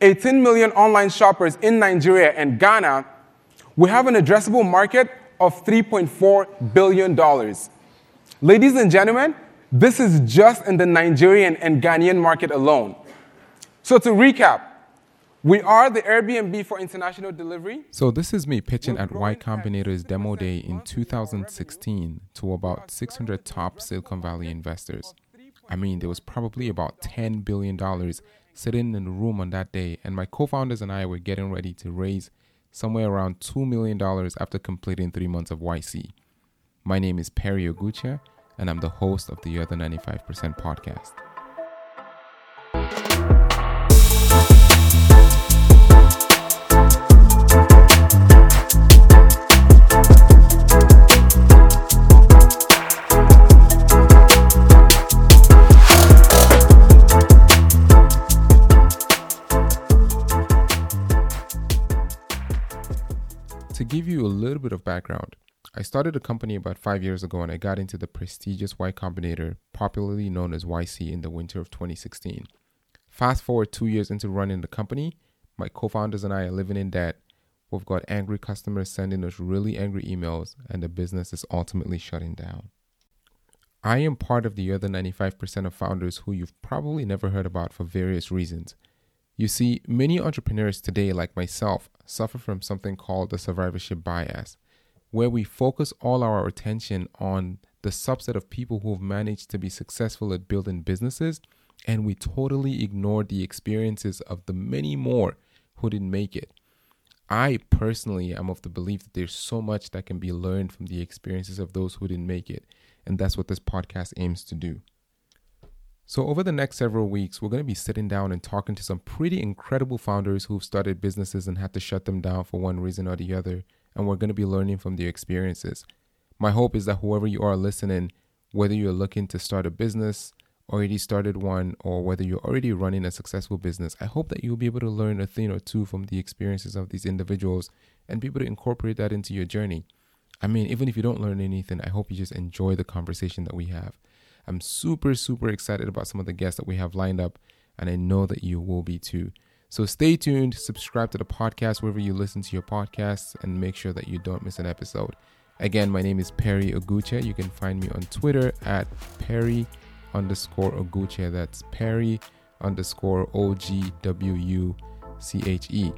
18 million online shoppers in Nigeria and Ghana, we have an addressable market of $3.4 billion. Ladies and gentlemen, this is just in the Nigerian and Ghanaian market alone. So to recap, we are the Airbnb for international delivery. So this is me pitching at Y Combinator's demo day in 2016 to about 600 top Silicon Valley investors. I mean, there was probably about $10 billion sitting in the room on that day, and my co-founders and I were getting ready to raise somewhere around $2 million after completing 3 months of YC. My name is Perry Oguccia, and I'm the host of the Other 95% podcast. To give you a little bit of background, I started a company about 5 years ago, and I got into the prestigious Y Combinator, popularly known as YC, in the winter of 2016. Fast forward 2 years into running the company, my co-founders and I are living in debt. We've got angry customers sending us really angry emails, and the business is ultimately shutting down. I am part of the other 95% of founders who you've probably never heard about for various reasons. You see, many entrepreneurs today, like myself, suffer from something called the survivorship bias, where we focus all our attention on the subset of people who've managed to be successful at building businesses, and we totally ignore the experiences of the many more who didn't make it. I personally am of the belief that there's so much that can be learned from the experiences of those who didn't make it, and that's what this podcast aims to do. So over the next several weeks, we're going to be sitting down and talking to some pretty incredible founders who've started businesses and had to shut them down for one reason or the other, and we're going to be learning from their experiences. My hope is that whoever you are listening, whether you're looking to start a business, already started one, or whether you're already running a successful business, I hope that you'll be able to learn a thing or two from the experiences of these individuals and be able to incorporate that into your journey. I mean, even if you don't learn anything, I hope you just enjoy the conversation that we have. I'm super excited about some of the guests that we have lined up, and I know that you will be too. So stay tuned, subscribe to the podcast wherever you listen to your podcasts, and make sure that you don't miss an episode. Again, my name is Perry Oguccia. You can find me on Twitter at Perry_Oguccia. That's Perry_OGWUCHE.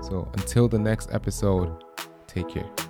So until the next episode, take care.